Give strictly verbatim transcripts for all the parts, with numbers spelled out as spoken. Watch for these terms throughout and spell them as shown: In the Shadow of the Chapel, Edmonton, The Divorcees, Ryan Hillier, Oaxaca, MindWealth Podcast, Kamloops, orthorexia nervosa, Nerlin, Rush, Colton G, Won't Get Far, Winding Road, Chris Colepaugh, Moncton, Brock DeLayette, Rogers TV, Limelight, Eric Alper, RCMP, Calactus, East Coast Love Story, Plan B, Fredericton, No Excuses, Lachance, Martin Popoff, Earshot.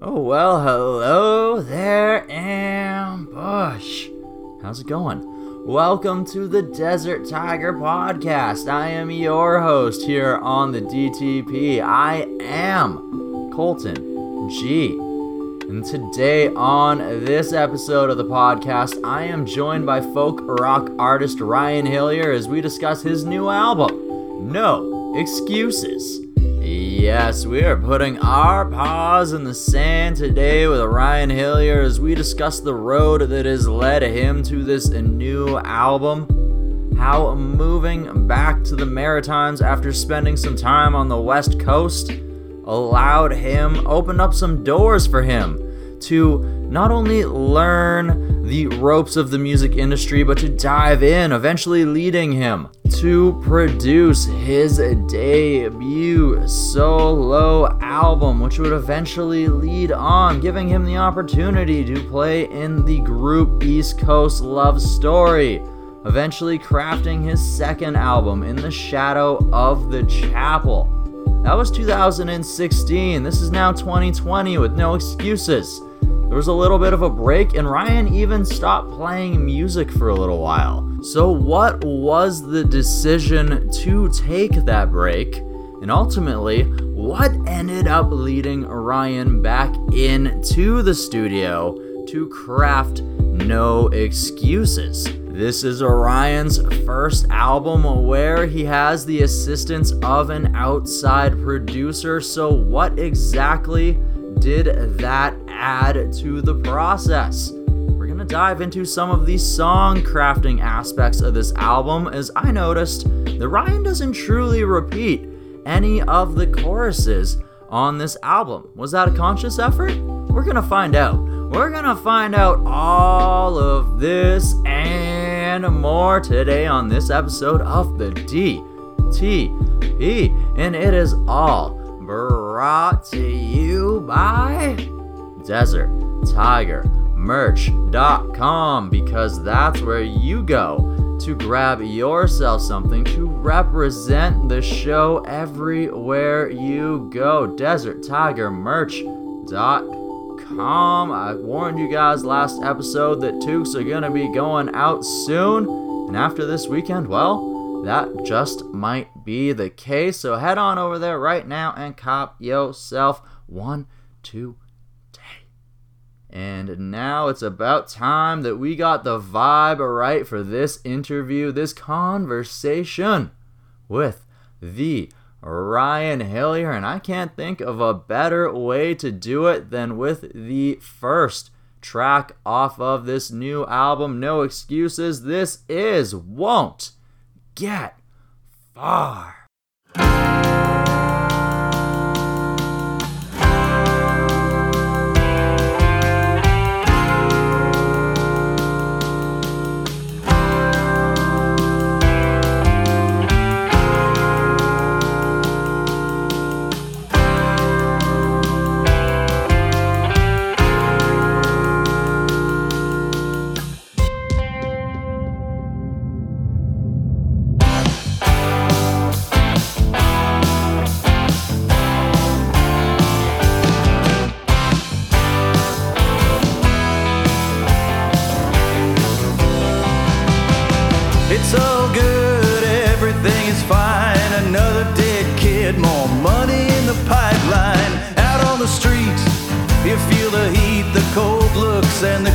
Oh, well, hello there, Ambush. How's it going? Welcome to the Desert Tiger Podcast. I am your host here on the D T P. I am Colton G. And today on this episode of the podcast, I am joined by folk rock artist Ryan Hillier as we discuss his new album, No Excuses. Yes, we are putting our paws in the sand today with Ryan Hillier as we discuss the road that has led him to this new album, how moving back to the Maritimes after spending some time on the West Coast allowed him, opened up some doors for him to not only learn the ropes of the music industry, but to dive in, eventually leading him to produce his debut solo album, which would eventually lead on, giving him the opportunity to play in the group East Coast Love Story, eventually crafting his second album, In the Shadow of the Chapel. That was two thousand sixteen. This is now twenty twenty with No Excuses. There was a little bit of a break, and Ryan even stopped playing music for a little while. So what was the decision to take that break? And ultimately, what ended up leading Ryan back into the studio to craft No Excuses? This is Ryan's first album where he has the assistance of an outside producer. So what exactly did that add to the process? We're gonna dive into some of the song crafting aspects of this album, as I noticed that Ryan doesn't truly repeat any of the choruses on this album. Was that a conscious effort? We're gonna find out. We're gonna find out all of this and more today on this episode of the D T P, and it is all brought to you by desert tiger merch dot com, because that's where you go to grab yourself something to represent the show everywhere you go. desert tiger merch dot com. I warned you guys last episode that toques are going to be going out soon, and after this weekend, well, that just might be the case. So head on over there right now and cop yourself one today. And now it's about time that we got the vibe right for this interview, this conversation with the Ryan Hillier. And I can't think of a better way to do it than with the first track off of this new album, No Excuses. This is Won't Get Far.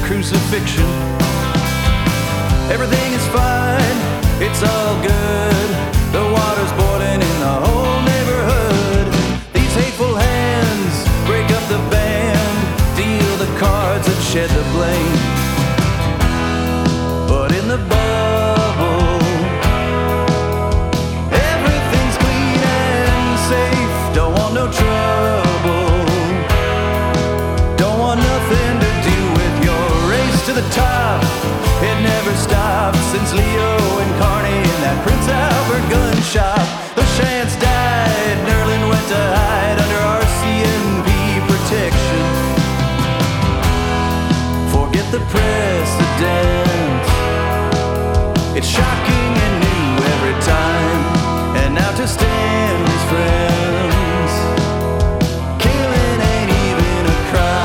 Crucifixion. Everything is fine, it's all good. The water's boiling in the whole neighborhood. These hateful hands break up the band, deal the cards and shed the blame. But in the bubble, everything's clean and safe. Don't want no trouble. The top, it never stopped since Leo and Carney in that Prince Albert gun shop. Lachance died, Nerlin went to hide under R C M P protection. Forget the precedent, it's shocking and new every time. And now to stand as friends, killing ain't even a crime.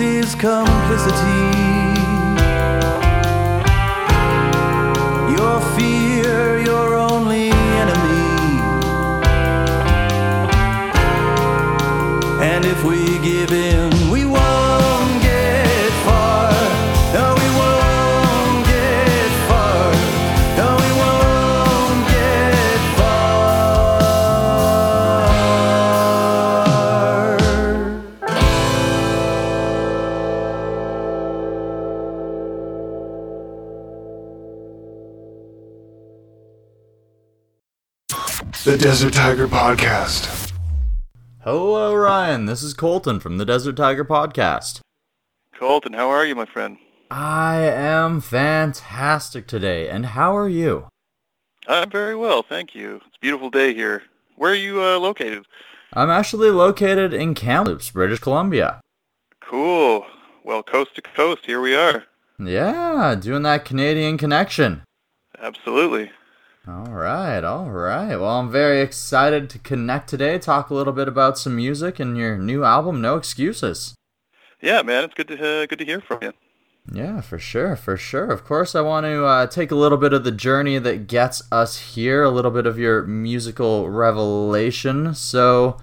Nancy's complicity. Your fear, your only enemy. And if we give in, we won't get far. No, we won't get far. No, we won't get far. The Desert Tiger Podcast. Hello, Ryan. This is Colton from the Desert Tiger Podcast. Colton, how are you, my friend? I am fantastic today, and how are you? I'm very well, thank you. It's a beautiful day here. Where are you uh, located? I'm actually located in Kamloops, British Columbia. Cool. Well, coast to coast, here we are. Yeah, doing that Canadian connection. Absolutely. All right, all right. Well, I'm very excited to connect today, talk a little bit about some music and your new album, No Excuses. Yeah, man, it's good to uh, good to hear from you. Yeah, for sure, for sure. Of course, I want to uh, take a little bit of the journey that gets us here, a little bit of your musical revelation. So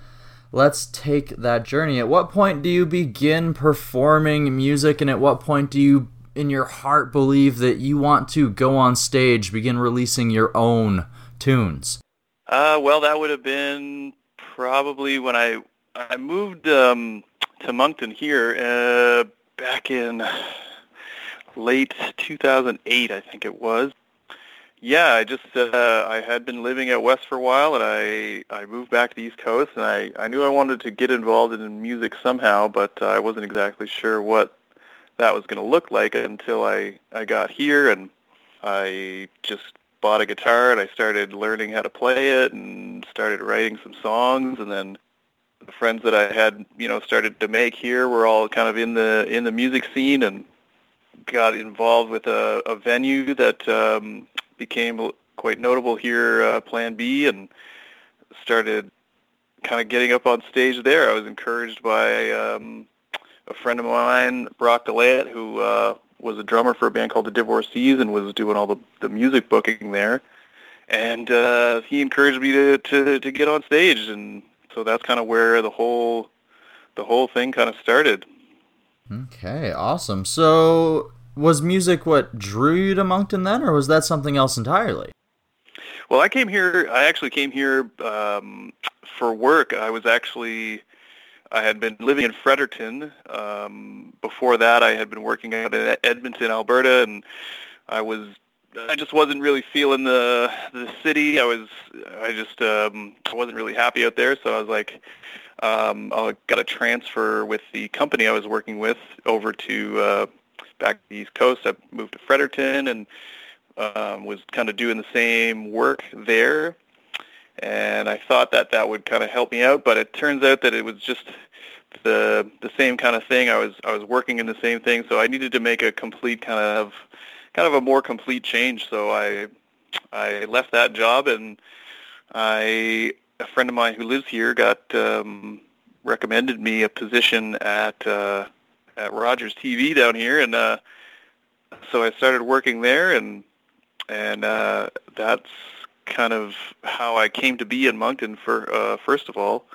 let's take that journey. At what point do you begin performing music, and at what point do you in your heart believe that you want to go on stage, begin releasing your own tunes? Uh, well, that would have been probably when I I moved um, to Moncton here uh, back in late two thousand eight, I think it was. Yeah, I just uh, I had been living out west for a while, and I, I moved back to the East Coast, and I, I knew I wanted to get involved in music somehow, but uh, I wasn't exactly sure what that was going to look like until I, I got here, and I just bought a guitar and I started learning how to play it and started writing some songs, and then the friends that I had, you know, started to make here were all kind of in the in the music scene, and got involved with a, a venue that um, became quite notable here, uh, Plan B, and started kind of getting up on stage there. I was encouraged by Um, a friend of mine, Brock DeLayette, who uh, was a drummer for a band called The Divorcees and was doing all the, the music booking there. And uh, he encouraged me to, to, to get on stage. And so that's kind of where the whole the whole thing kind of started. Okay, awesome. So was music what drew you to Moncton then, or was that something else entirely? Well, I came here, I actually came here um, for work. I was actually... I had been living in Fredericton. Um, before that, I had been working out in Edmonton, Alberta, and I was—I just wasn't really feeling the the city. I was—I just um, I wasn't really happy out there. So I was like, um, I got a transfer with the company I was working with over to uh, back to the East Coast. I moved to Fredericton and um, was kind of doing the same work there. And I thought that that would kind of help me out, but it turns out that it was just the the same kind of thing. I was I was working in the same thing, so I needed to make a complete kind of kind of a more complete change. So I I left that job, and I a friend of mine who lives here got um, recommended me a position at uh, at Rogers T V down here, and uh, so I started working there, and and uh, that's kind of how I came to be in Moncton for uh, first of all.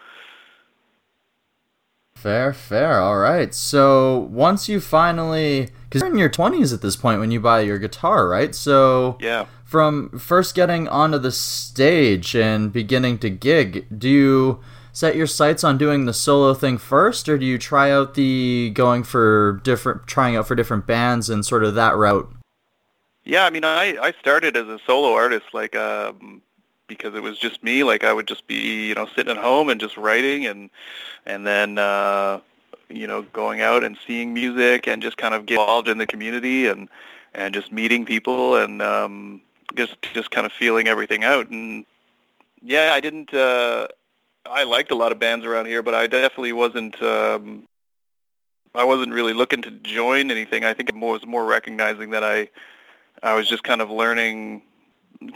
Fair, fair. All right. So once you finally, because you're in your twenties at this point when you buy your guitar, right? So yeah. From first getting onto the stage and beginning to gig, do you set your sights on doing the solo thing first, or do you try out the going for different, trying out for different bands and sort of that route? Yeah, I mean, I, I started as a solo artist, like, um, because it was just me. Like, I would just be, you know, sitting at home and just writing, and and then, uh, you know, going out and seeing music and just kind of get involved in the community and, and just meeting people and um, just just kind of feeling everything out. And, yeah, I didn't, uh, I liked a lot of bands around here, but I definitely wasn't, um, I wasn't really looking to join anything. I think it was more recognizing that I, I was just kind of learning,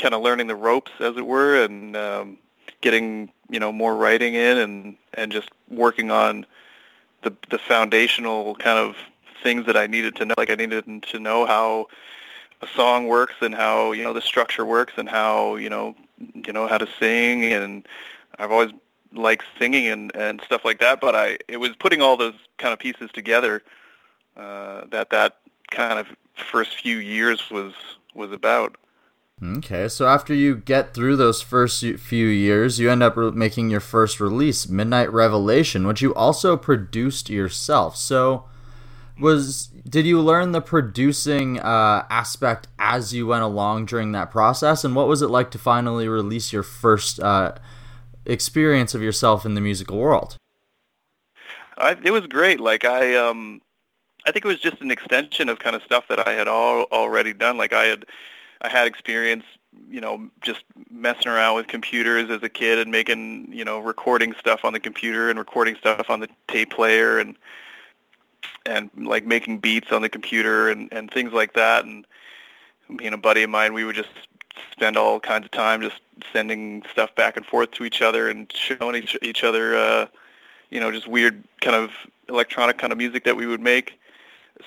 kind of learning the ropes, as it were, and um, getting, you know, more writing in and, and just working on the the foundational kind of things that I needed to know. Like I needed to know how a song works and how, you know, the structure works and how, you know, you know, how to sing. And I've always liked singing and, and stuff like that. But I, it was putting all those kind of pieces together uh, that that kind of first few years was, was about. Okay, so after you get through those first few years, you end up re- making your first release, Midnight Revelation, which you also produced yourself. So was did you learn the producing uh, aspect as you went along during that process? And what was it like to finally release your first uh, experience of yourself in the musical world? I, it was great. Like I, um, I think it was just an extension of kind of stuff that I had all, already done. Like I had... I had experience, you know, just messing around with computers as a kid and making, you know, recording stuff on the computer and recording stuff on the tape player and, and like making beats on the computer and, and things like that. And me and a buddy of mine, we would just spend all kinds of time just sending stuff back and forth to each other and showing each, each other, uh, you know, just weird kind of electronic kind of music that we would make.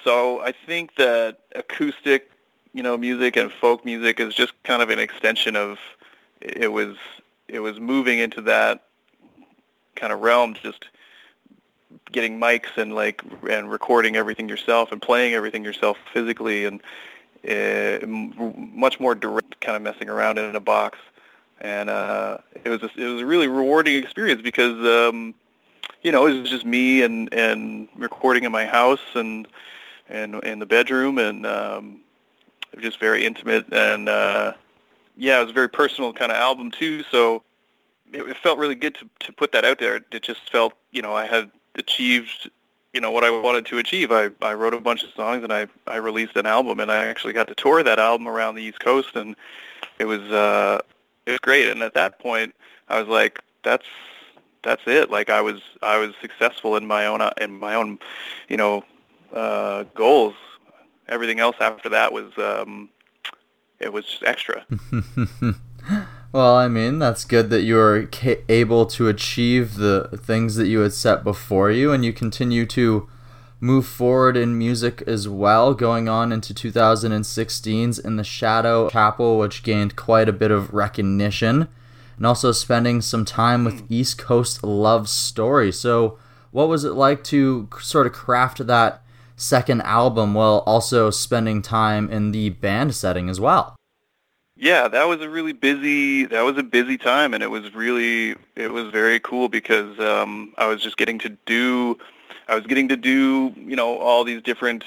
So I think that acoustic, you know, music and folk music is just kind of an extension of, it was, it was moving into that kind of realm, just getting mics and like, and recording everything yourself and playing everything yourself physically and uh, much more direct kind of messing around in a box. And uh, it was, a, it was a really rewarding experience because, um, you know, it was just me and, and recording in my house and, and in the bedroom and, um, just very intimate and uh yeah it was a very personal kind of album too, so it, it felt really good to, to put that out there. It just felt, you know, I had achieved, you know, what I wanted to achieve. I, I wrote a bunch of songs and I, I released an album and I actually got to tour that album around the East Coast and it was uh it was great. And at that point I was like, that's that's it. Like I was I was successful in my own in my own you know uh goals. Everything else after that was, um, it was just extra. Well, I mean, that's good that you were ca- able to achieve the things that you had set before you, and you continue to move forward in music as well, going on into two thousand sixteen's In the Shadow of the Chapel, which gained quite a bit of recognition, and also spending some time with East Coast Love Story. So what was it like to sort of craft that second album while also spending time in the band setting as well? Yeah, that was a really busy, that was a busy time, and it was really, it was very cool because um, I was just getting to do, I was getting to do, you know, all these different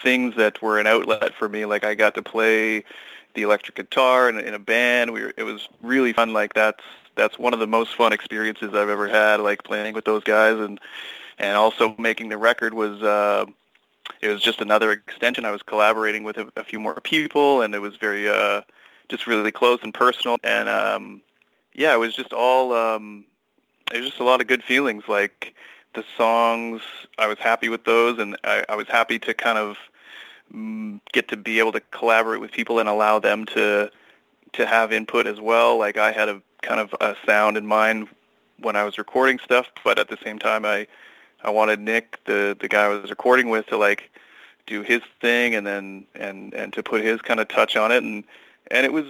things that were an outlet for me. Like I got to play the electric guitar in, in a band. We were, it was really fun. Like that's, that's one of the most fun experiences I've ever had, like playing with those guys. And And also making the record was, uh, it was just another extension. I was collaborating with a, a few more people, and it was very, uh, just really close and personal. And, um, yeah, it was just all, um, it was just a lot of good feelings. Like the songs, I was happy with those, and I, I was happy to kind of mm, get to be able to collaborate with people and allow them to, to have input as well. Like I had a kind of a sound in mind when I was recording stuff, but at the same time, I, I wanted Nick, the, the guy I was recording with, to like do his thing and then and, and to put his kind of touch on it, and and it was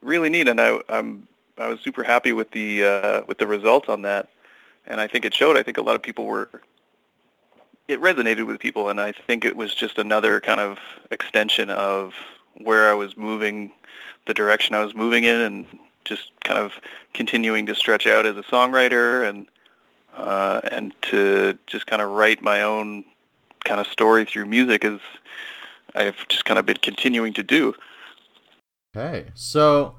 really neat, and I I'm I was super happy with the uh, with the results on that, and I think it showed. I think a lot of people were, it resonated with people, and I think it was just another kind of extension of where I was moving, the direction I was moving in, and just kind of continuing to stretch out as a songwriter and. Uh, and to just kind of write my own kind of story through music is I've just kind of been continuing to do. Okay, so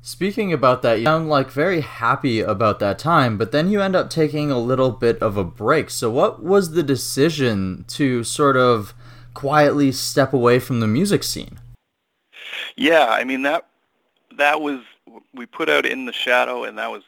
speaking about that, you sound like very happy about that time, but then you end up taking a little bit of a break. So what was the decision to sort of quietly step away from the music scene? Yeah, I mean, that that was, we put out In the Shadow, and that was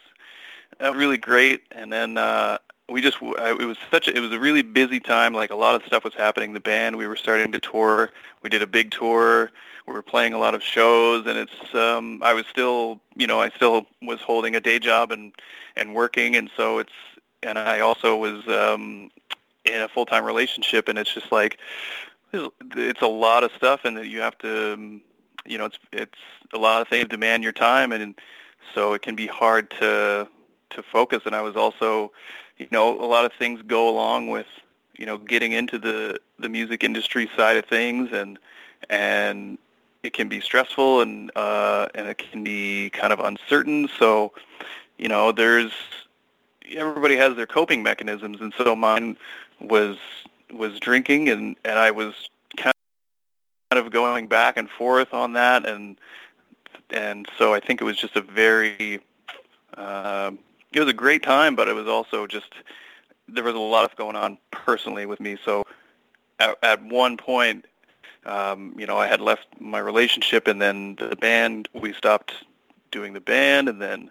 That was really great, and then uh, we just, it was such a, it was a really busy time, like a lot of stuff was happening, the band, we were starting to tour, we did a big tour, we were playing a lot of shows, and it's, um, I was still, you know, I still was holding a day job and, and working, and so it's, and I also was um, in a full-time relationship, and it's just like, it's a lot of stuff, and that you have to, you know, it's it's a lot of things that demand your time, and so it can be hard to to focus. And I was also, you know, a lot of things go along with, you know, getting into the, the music industry side of things, and and it can be stressful, and uh, and it can be kind of uncertain. So, you know, there's everybody has their coping mechanisms, and so mine was was drinking, and, and I was kind of going back and forth on that, and and so I think it was just a very uh, it was a great time, but it was also just there was a lot of going on personally with me. So at, at one point, um, you know, I had left my relationship, and then the band, we stopped doing the band, and then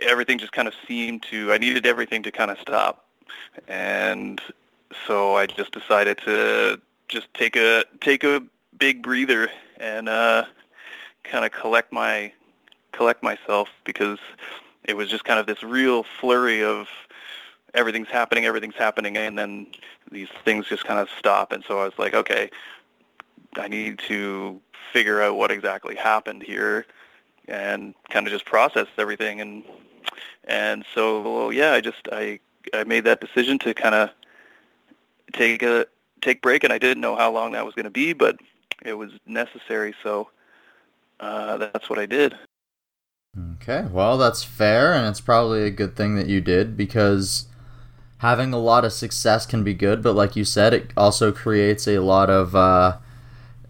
everything just kind of seemed to, I needed everything to kind of stop. And so I just decided to just take a take a big breather and uh, kind of collect my collect myself, because it was just kind of this real flurry of everything's happening, everything's happening, and then these things just kind of stop. And so I was like, okay, I need to figure out what exactly happened here and kind of just process everything. And and so, yeah, I just I, I made that decision to kind of take a take break, and I didn't know how long that was going to be, but it was necessary, so uh, that's what I did. Okay, well, that's fair, and it's probably a good thing that you did, because having a lot of success can be good, but like you said, it also creates a lot of uh,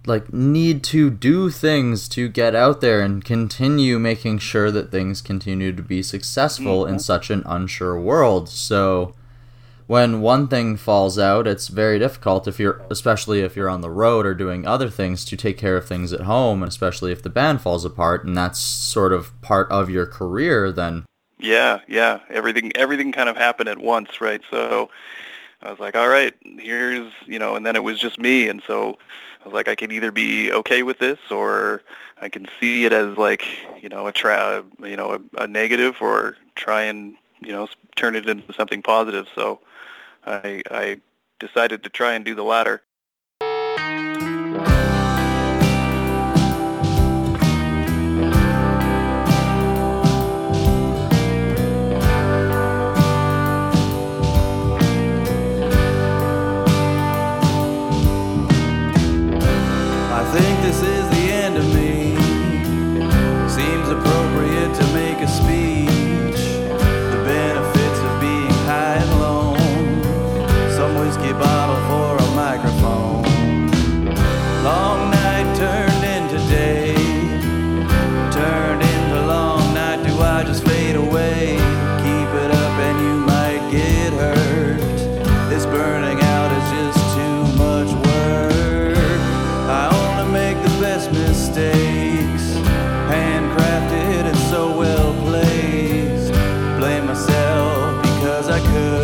like need to do things to get out there and continue making sure that things continue to be successful mm-hmm. in such an unsure world. So when one thing falls out, it's very difficult, if you're, especially if you're on the road or doing other things, to take care of things at home, and especially if the band falls apart and that's sort of part of your career then. Yeah, yeah. Everything everything kind of happened at once, right? So I was like, all right, here's, you know, and then it was just me. And so I was like, I can either be okay with this, or I can see it as like, you know, a tra- you know, a, a negative, or try and, you know, turn it into something positive. So I, I decided to try and do the latter. I think this is the end of me. Seems appropriate to make a speech. Bottle for a microphone. Long night turned into day, turned into long night. Do I just fade away? Keep it up and you might get hurt. This burning out is just too much work. I only make the best mistakes, handcrafted and so well placed. Blame myself because I could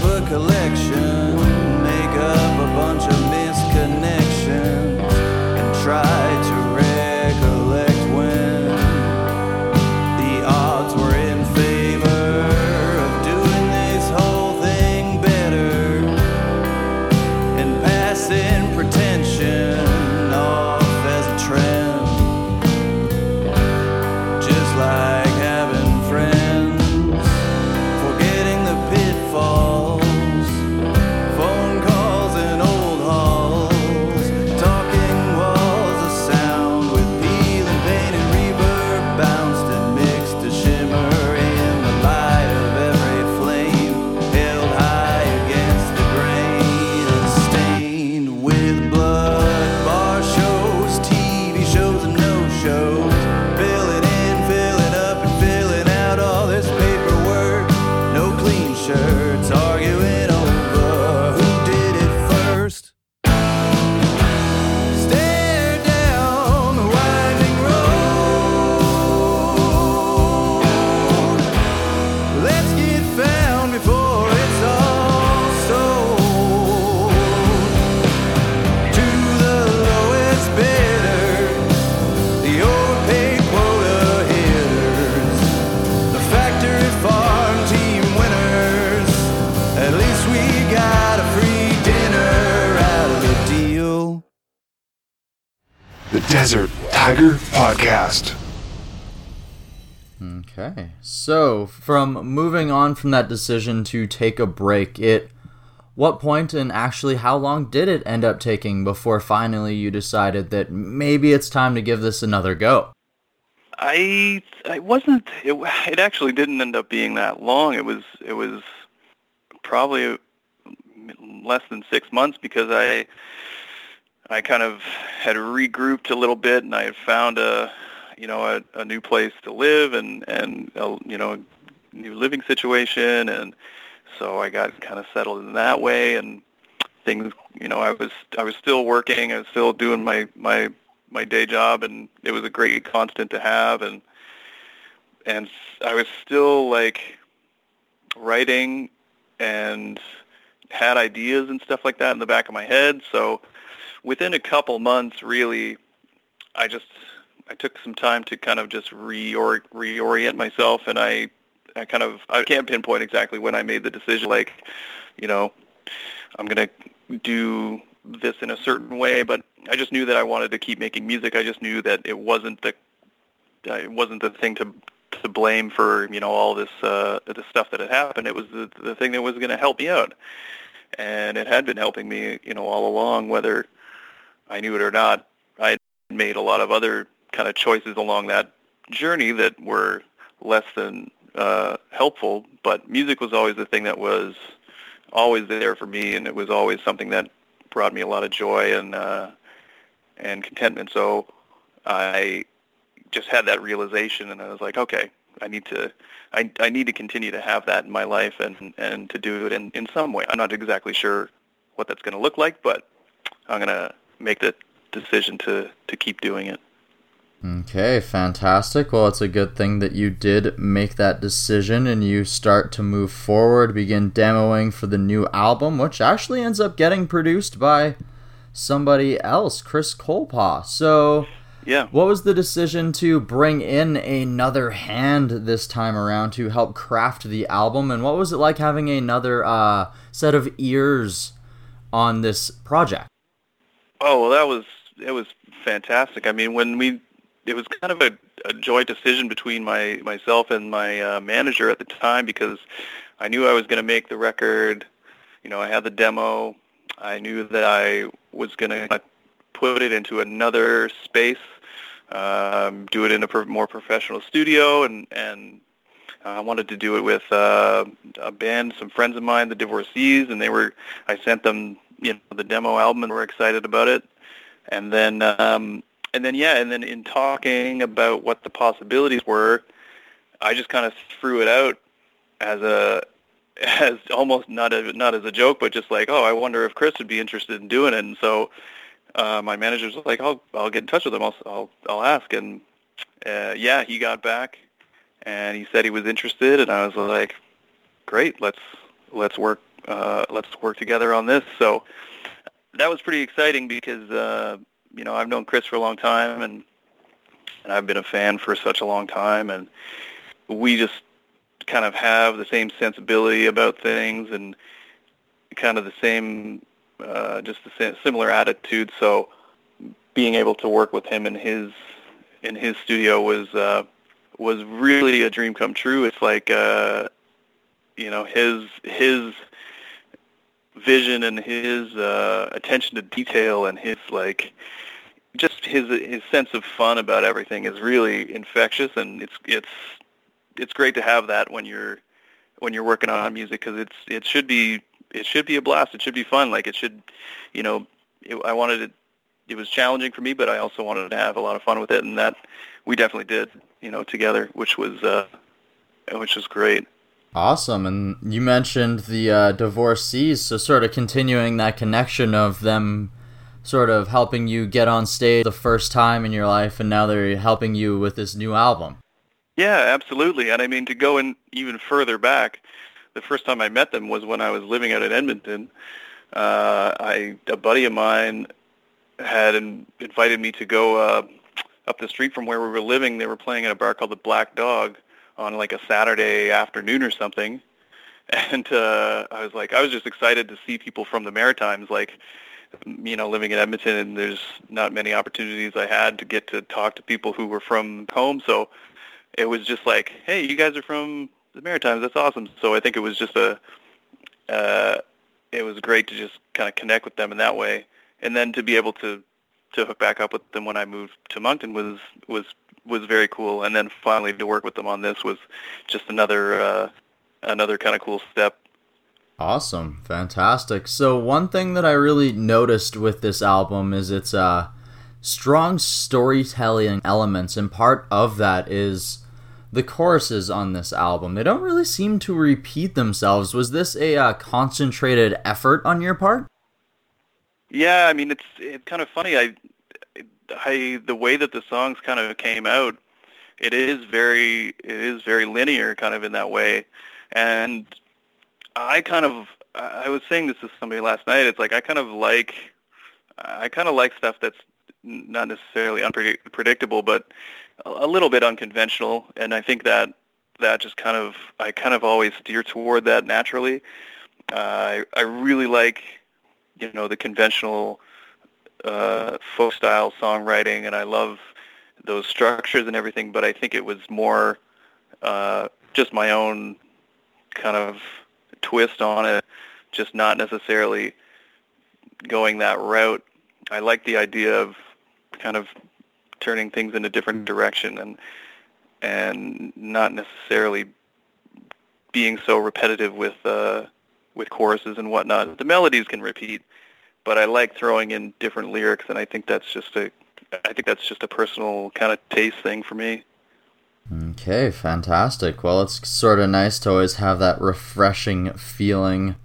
paper collection, make up a bunch of missed connections, and try to recollect when the odds were in favor of doing this whole thing better and passing pretension off as a trend, just like Desert Tiger Podcast. Okay, so from moving on from that decision to take a break, it what point and actually how long did it end up taking before finally you decided that maybe it's time to give this another go? I I wasn't. It, it actually didn't end up being that long. It was it was probably less than six months because I. I kind of had regrouped a little bit, and I had found a, you know, a, a new place to live, and and a, you know, a new living situation, and so I got kind of settled in that way, and things, you know, I was I was still working, I was still doing my my my day job, and it was a great constant to have, and and I was still like writing, and had ideas and stuff like that in the back of my head, so. Within a couple months, really, I just I took some time to kind of just reor- reorient myself, and I, I kind of I can't pinpoint exactly when I made the decision. Like, you know, I'm gonna do this in a certain way, but I just knew that I wanted to keep making music. I just knew that it wasn't the it wasn't the thing to to blame for, you know, all this uh, the stuff that had happened. It was the the thing that was gonna help me out, and it had been helping me, you know, all along, whether I knew it or not. I made a lot of other kind of choices along that journey that were less than uh, helpful, but music was always the thing that was always there for me, and it was always something that brought me a lot of joy and uh, and contentment. So I just had that realization, and I was like, okay, I need to I, I need to continue to have that in my life and, and to do it in, in some way. I'm not exactly sure what that's going to look like, but I'm going to make the decision to, to keep doing it. Okay, fantastic. Well, it's a good thing that you did make that decision and you start to move forward, begin demoing for the new album, which actually ends up getting produced by somebody else, Chris Colepaugh. So yeah, what was the decision to bring in another hand this time around to help craft the album, and what was it like having another uh, set of ears on this project? Oh, well, that was, it was fantastic. I mean, when we, it was kind of a, a joint decision between my, myself and my uh, manager at the time, because I knew I was going to make the record. You know, I had the demo. I knew that I was going to put it into another space, um, do it in a pro- more professional studio, and, and I wanted to do it with uh, a band, some friends of mine, the Divorcees, and they were, I sent them, you know, the demo album, and we're excited about it. And then, um, and then, yeah, and then in talking about what the possibilities were, I just kind of threw it out as a, as almost not a, not as a joke, but just like, oh, I wonder if Chris would be interested in doing it. And so uh, my manager's like, I'll, I'll get in touch with him. I'll, I'll, I'll ask. And uh, yeah, he got back and he said he was interested. And I was like, great, let's, let's work, uh, let's work together on this. So that was pretty exciting because, uh, you know, I've known Chris for a long time, and and I've been a fan for such a long time, and we just kind of have the same sensibility about things and kind of the same, uh, just the similar attitude. So being able to work with him in his in his studio was uh, was really a dream come true. It's like, uh, you know, his his vision and his uh, attention to detail and his like just his his sense of fun about everything is really infectious, and it's it's it's great to have that when you're when you're working on music, because it's it should be it should be a blast. It should be fun. Like it should, you know, it, I wanted it. It was challenging for me, but I also wanted to have a lot of fun with it, and that we definitely did, you know, together, which was uh, which was great. Awesome. And you mentioned the uh, Divorcees, so sort of continuing that connection of them sort of helping you get on stage the first time in your life, and now they're helping you with this new album. Yeah, absolutely. And I mean, to go in even further back, the first time I met them was when I was living out in Edmonton. Uh, I a buddy of mine had invited me to go uh, up the street from where we were living. They were playing at a bar called the Black Dog on like a Saturday afternoon or something. And uh, I was like, I was just excited to see people from the Maritimes, like, you know, living in Edmonton, and there's not many opportunities I had to get to talk to people who were from home. So it was just like, hey, you guys are from the Maritimes. That's awesome. So I think it was just a, uh, it was great to just kind of connect with them in that way. And then to be able to, to hook back up with them when I moved to Moncton was, was, was very cool. And then finally to work with them on this was just another, uh, another kind of cool step. Awesome. Fantastic. So one thing that I really noticed with this album is it's uh, strong storytelling elements, and part of that is the choruses on this album. They don't really seem to repeat themselves. Was this a uh, concentrated effort on your part? Yeah, I mean, it's it's kind of funny. I, I the way that the songs kind of came out, it is very it is very linear, kind of in that way. And I kind of I was saying this to somebody last night. It's like I kind of like I kind of like stuff that's not necessarily unpredictable, but a little bit unconventional. And I think that that just kind of I kind of always steer toward that naturally. Uh, I I really like, you know, the conventional uh, folk style songwriting, and I love those structures and everything, but I think it was more uh, just my own kind of twist on it, just not necessarily going that route. I like the idea of kind of turning things in a different direction and and not necessarily being so repetitive with uh, with choruses and whatnot. The melodies can repeat, but I like throwing in different lyrics, and I think that's just a, I think that's just a personal kind of taste thing for me. Okay, fantastic. Well, it's sort of nice to always have that refreshing feeling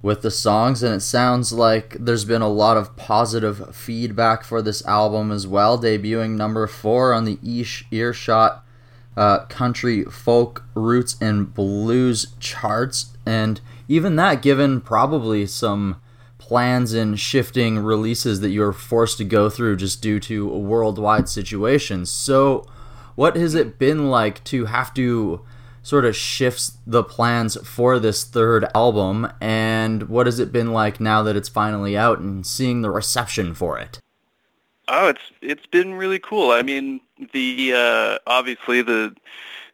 with the songs, and it sounds like there's been a lot of positive feedback for this album as well, debuting number four on the Earshot uh, Country Folk Roots and Blues charts, and even that, given probably some plans and shifting releases that you were forced to go through just due to worldwide situations. So what has it been like to have to sort of shift the plans for this third album, and what has it been like now that it's finally out and seeing the reception for it? Oh, it's it's been really cool. I mean, the uh, obviously the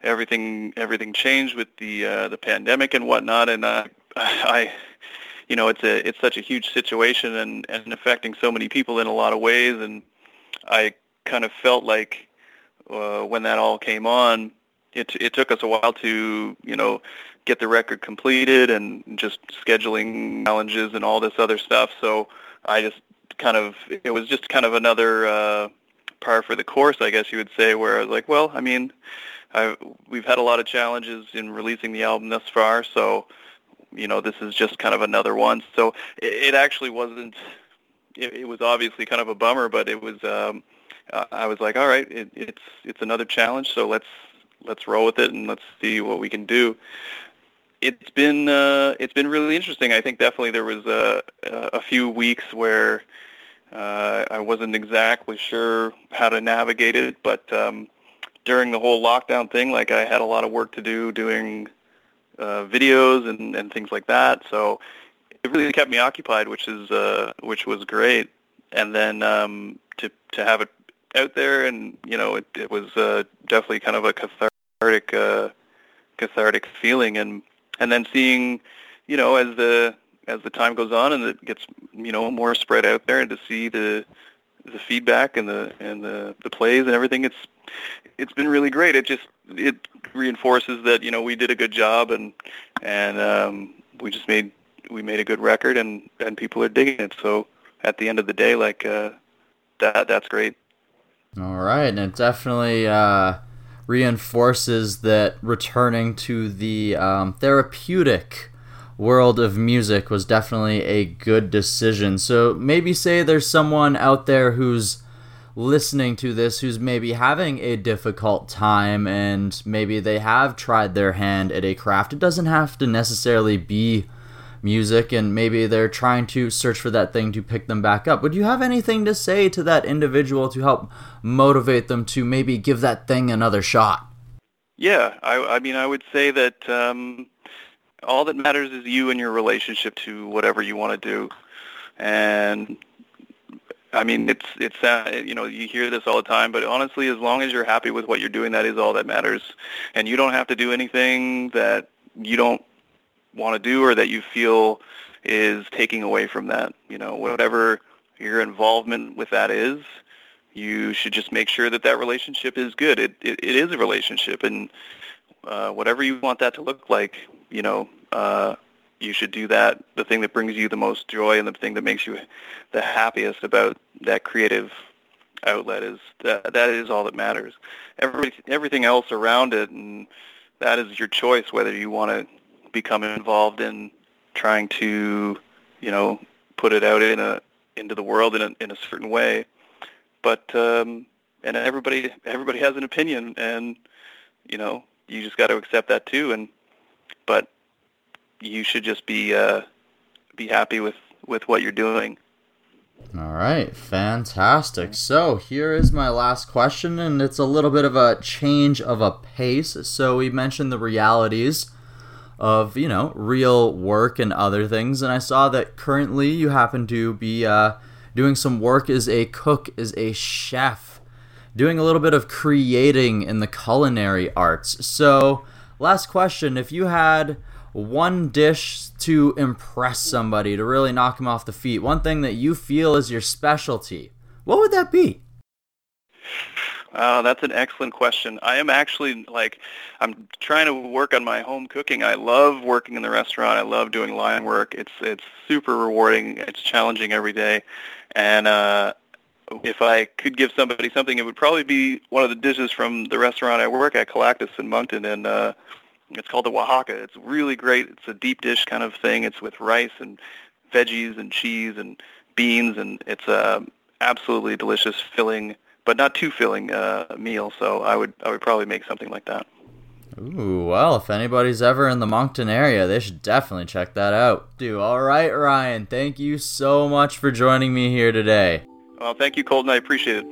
everything everything changed with the uh, the pandemic and whatnot, and I. I, you know, it's a it's such a huge situation and, and affecting so many people in a lot of ways, and I kind of felt like uh, when that all came on, it it took us a while to, you know, get the record completed and just scheduling challenges and all this other stuff. So I just kind of it was just kind of another uh, par for the course, I guess you would say, where I was like, well, I mean, I we've had a lot of challenges in releasing the album thus far, so, you know, this is just kind of another one. So it, it actually wasn't, it, it was obviously kind of a bummer, but it was, um, I was like, all right, it, it's it's another challenge, so let's let's roll with it and let's see what we can do. it's been uh, it's been really interesting. I think definitely there was a, a few weeks where uh, I wasn't exactly sure how to navigate it, but um, during the whole lockdown thing, like I had a lot of work to do doing uh, videos and, and things like that. So it really kept me occupied, which is uh, which was great. And then um, to to have it out there, and you know, it, it was uh, definitely kind of a cathartic uh, cathartic feeling, and. And then seeing, you know, as the as the time goes on and it gets, you know, more spread out there, and to see the the feedback and the and the, the plays and everything, it's it's been really great. It just it reinforces that, you know, we did a good job, and and um, we just made we made a good record, and, and people are digging it. So at the end of the day, like uh, that that's great. All right, and it definitely. Uh... reinforces that returning to the um, therapeutic world of music was definitely a good decision. So maybe say there's someone out there who's listening to this who's maybe having a difficult time, and maybe they have tried their hand at a craft. It doesn't have to necessarily be music, and maybe they're trying to search for that thing to pick them back up. Would you have anything to say to that individual to help motivate them to maybe give that thing another shot? Yeah, I, I mean, I would say that um, all that matters is you and your relationship to whatever you want to do. And I mean, it's it's uh, you know, you hear this all the time, but honestly, as long as you're happy with what you're doing, that is all that matters. And you don't have to do anything that you don't want to do or that you feel is taking away from that. You know, whatever your involvement with that is, you should just make sure that that relationship is good. It it, it is a relationship, and uh, whatever you want that to look like, you know, uh, you should do that, the thing that brings you the most joy and the thing that makes you the happiest about that creative outlet is, that, that is all that matters. Every, everything else around it, and that is your choice whether you want to become involved in trying to, you know, put it out in a into the world in a in a certain way. But um, and everybody everybody has an opinion, and you know, you just got to accept that too. And but you should just be uh, be happy with, with what you're doing. All right, fantastic. So here is my last question, and it's a little bit of a change of a pace. So we mentioned the realities of, you know, real work and other things, and I saw that currently you happen to be uh, doing some work as a cook, as a chef, doing a little bit of creating in the culinary arts. So, last question, if you had one dish to impress somebody, to really knock them off the feet, one thing that you feel is your specialty, what would that be? Oh, that's an excellent question. I am actually, like, I'm trying to work on my home cooking. I love working in the restaurant. I love doing line work. It's it's super rewarding. It's challenging every day. And uh, if I could give somebody something, it would probably be one of the dishes from the restaurant I work at, Calactus in Moncton, and uh, it's called the Oaxaca. It's really great. It's a deep dish kind of thing. It's with rice and veggies and cheese and beans, and it's uh, absolutely delicious, filling, but not too filling uh, meal, so I would I would probably make something like that. Ooh, well, if anybody's ever in the Moncton area, they should definitely check that out. Dude, all right, Ryan, thank you so much for joining me here today. Well, thank you, Colton, I appreciate it.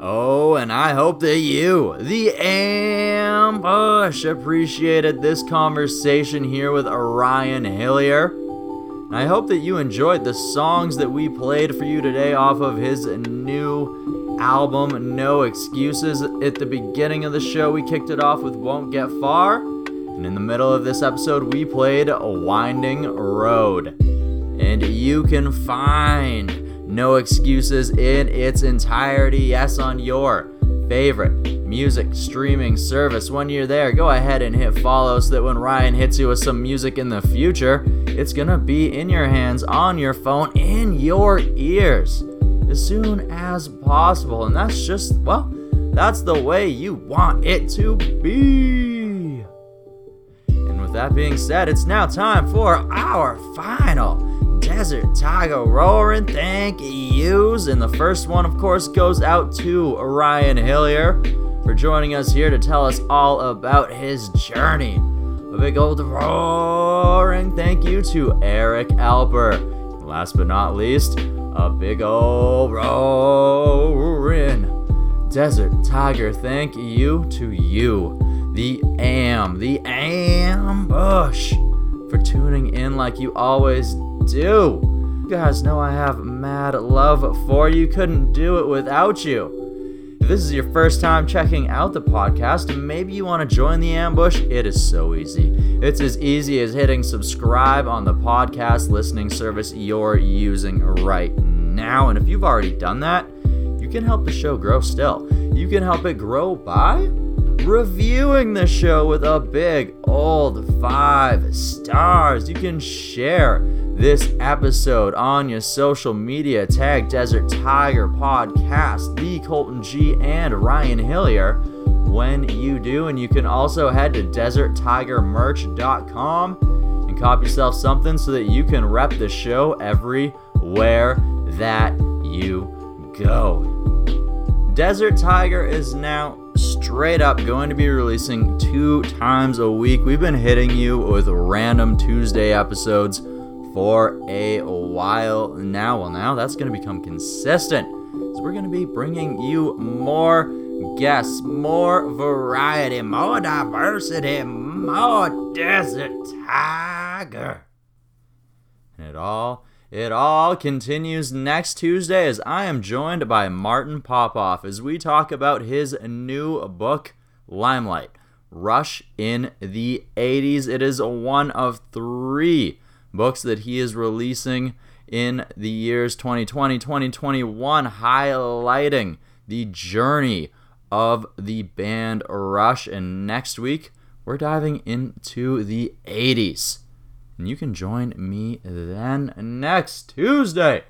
Oh, and I hope that you, the Ambush, appreciated this conversation here with Ryan Hillier. And I hope that you enjoyed the songs that we played for you today off of his new album, No Excuses. At the beginning of the show, we kicked it off with Won't Get Far, and in the middle of this episode, we played Winding Road. And you can find No Excuses in its entirety, yes, on your favorite music streaming service. When you're there, go ahead and hit follow so that when Ryan hits you with some music in the future, it's gonna be in your hands, on your phone, in your ears as soon as possible. And that's just, well, that's the way you want it to be. And with that being said, it's now time for our final Desert Tiger Roaring thank yous. And the first one, of course, goes out to Ryan Hillier for joining us here to tell us all about his journey A big old roaring thank you to Eric Alper. And last but not least, a big old roaring desert tiger thank you to you, the am, the ambush, for tuning in like you always do. You guys know I have mad love for you. Couldn't do it without you. If this is your first time checking out the podcast, maybe you want to join the ambush. It is so easy. It's as easy as hitting subscribe on the podcast listening service you're using right now. And if you've already done that, you can help the show grow still. You can help it grow by reviewing the show with a big old five stars. You can share this episode on your social media. Tag Desert Tiger Podcast, The Colton G, and Ryan Hillier when you do. And you can also head to desert tiger merch dot com and cop yourself something so that you can rep the show everywhere that you go. Desert Tiger is now straight up going to be releasing two times a week. We've been hitting you with random Tuesday episodes for a while now. Well, now that's going to become consistent. So we're going to be bringing you more guests, more variety, more diversity, more Desert Tiger. And it all It all continues next Tuesday as I am joined by Martin Popoff as we talk about his new book, Limelight, Rush in the eighties. It is one of three books that he is releasing in the years twenty twenty, twenty twenty-one, highlighting the journey of the band Rush. And next week, we're diving into the eighties. And you can join me then next Tuesday.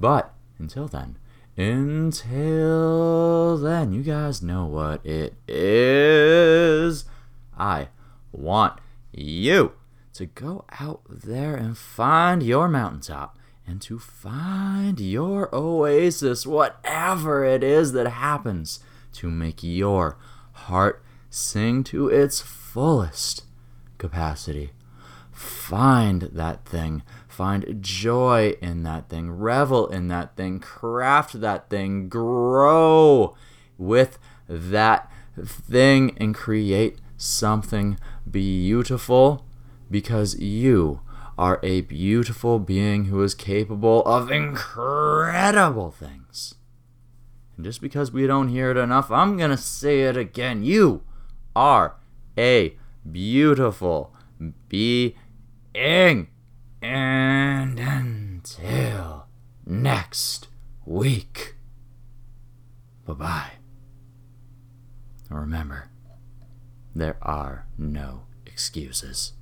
But until then, until then, you guys know what it is. I want you to go out there and find your mountaintop and to find your oasis, whatever it is that happens to make your heart sing to its fullest capacity. Find that thing. Find joy in that thing. Revel in that thing. Craft that thing. Grow with that thing and create something beautiful, because you are a beautiful being who is capable of incredible things. And just because we don't hear it enough, I'm going to say it again. You are a beautiful being. And until next week, bye-bye. Remember, there are no excuses.